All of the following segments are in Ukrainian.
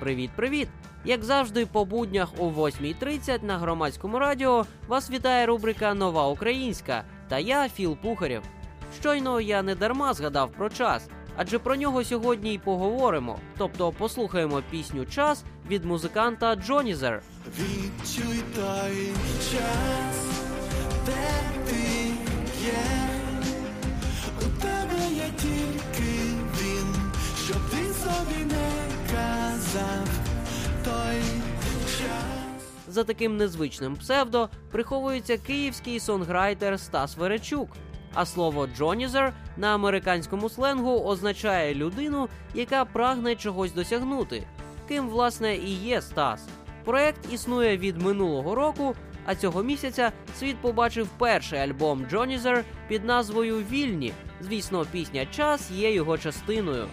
Привіт-привіт! Як завжди по буднях о 8:30 на Громадському радіо вас вітає рубрика «Нова українська» та я, Філ Пухарєв. Щойно я не дарма згадав про час, адже про нього сьогодні й поговоримо, тобто послухаємо пісню «Час» від музиканта Joneser. Відчуй той час, де ти є, у тебе є тільки він, щоб ти собі не казав той час. За таким незвичним псевдо приховується київський сонграйтер Стас Веречук. А слово «Joneser» на американському сленгу означає людину, яка прагне чогось досягнути, ким, власне, і є Стас. Проект існує від минулого року, а цього місяця світ побачив перший альбом Joneser під назвою «Вільні». Звісно, пісня «Час» є його частиною.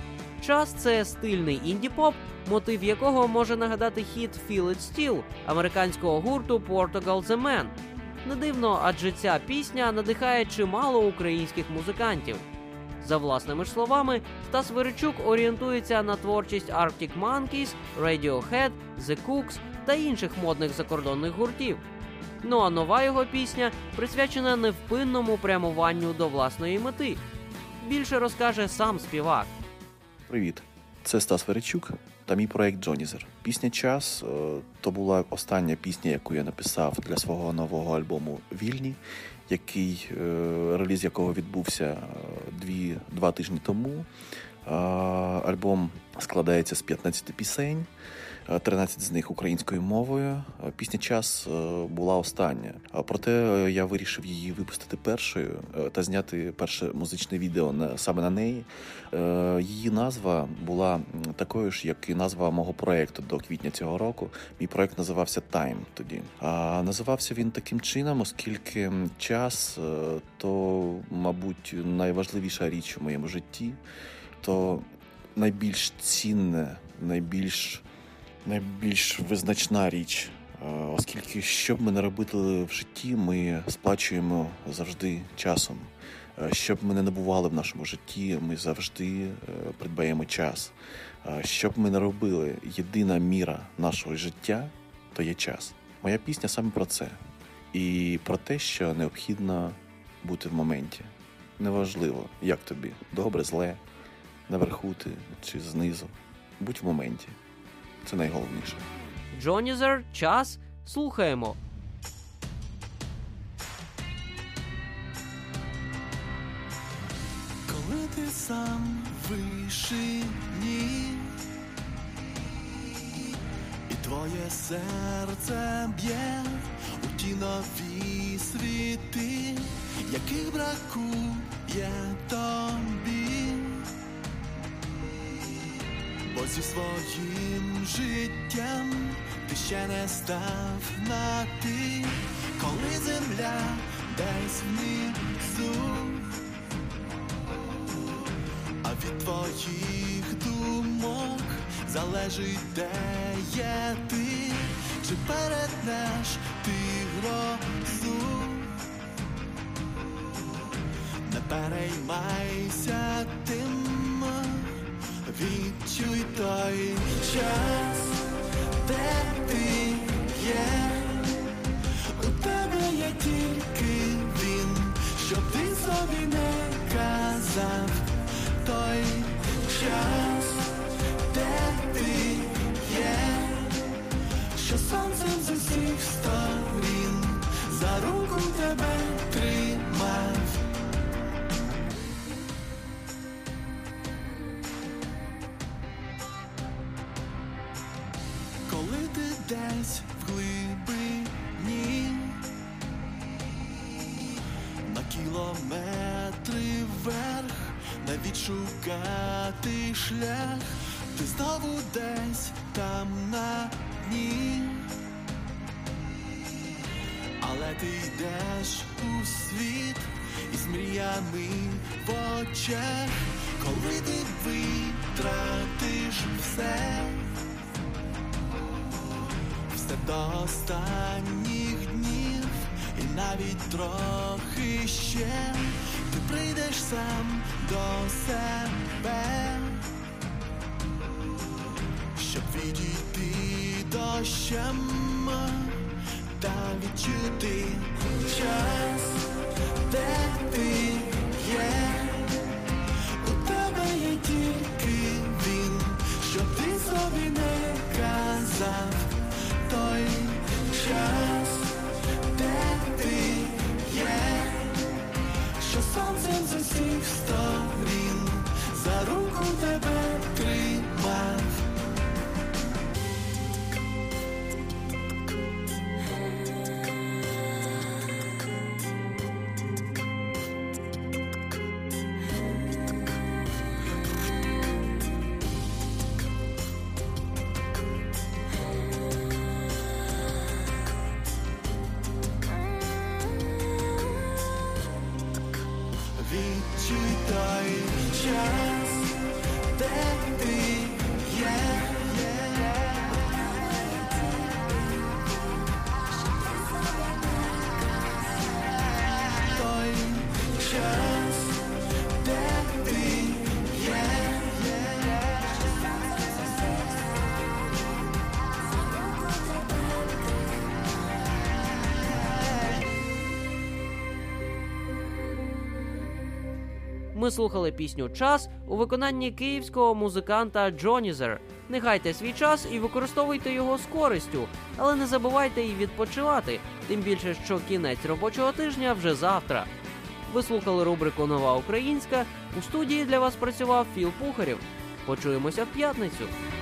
«Час» – це стильний інді-поп, мотив якого може нагадати хіт «Feel It Still» американського гурту Portugal The Man. Не дивно, адже ця пісня надихає чимало українських музикантів. За власними ж словами, Стас Веречук орієнтується на творчість Arctic Monkeys, Radiohead, The Kooks та інших модних закордонних гуртів. Ну а нова його пісня присвячена невпинному прямуванню до власної мети. Більше розкаже сам співак. Привіт, це Стас Веречук та мій проект Joneser. Пісня «Час» – то була остання пісня, яку я написав для свого нового альбому «Вільні», який, реліз якого відбувся два тижні тому. Альбом складається з 15 пісень, 13 з них українською мовою. Пісня «Час» була остання. Проте я вирішив її випустити першою та зняти перше музичне відео саме на неї. Її назва була такою ж, як і назва мого проєкту до квітня цього року. Мій проєкт називався «Time» тоді. Називався він таким чином, оскільки час – то, мабуть, найважливіша річ у моєму житті, то найбільш цінне, найбільш визначна річ, оскільки що б ми не робили в житті, ми сплачуємо завжди часом. Що б ми не набували в нашому житті, ми завжди придбаємо час. Що б ми не робили, єдина міра нашого життя – то є час. Моя пісня саме про це. І про те, що необхідно бути в моменті. Неважливо, як тобі – добре, зле, наверху ти чи знизу. Будь в моменті. Це найголовніше. Joneser, «Час», слухаємо. Коли ти сам в вишині, і твоє серце б'є у ті нові світи, яких бракує тобі. Бо зі своїм життям ти ще не став на ти, коли земля десь внизу, а від твоїх думок залежить, де є ти, чи перетнеш ти грозу. Не переймайся тим, відчуй той час, де ти є, у тебе є тільки він, щоб ти собі не казав. Той час, де ти є, що сонцем з усіх сторін за руку тебе тримав. Десь в глибині, на кілометри вверх, не відшукати шлях, ти знову десь там на дні, але ти йдеш у світ із мріями в очах, коли ти витратиш все. До останніх днів і навіть трохи ще ти прийдеш сам до себе, щоб підійти дощем та відчути час, де ти є. У тебе є тільки він, щоб ти собі не казав. Той час, де ти є, що сонцем з усіх сторін за руку тебе тримав. Ми слухали пісню «Час» у виконанні київського музиканта Joneser. Не гайте свій час і використовуйте його з користю, але не забувайте і відпочивати, тим більше, що кінець робочого тижня вже завтра. Ви слухали рубрику «Нова українська», у студії для вас працював Філ Пухарєв. Почуємося в п'ятницю.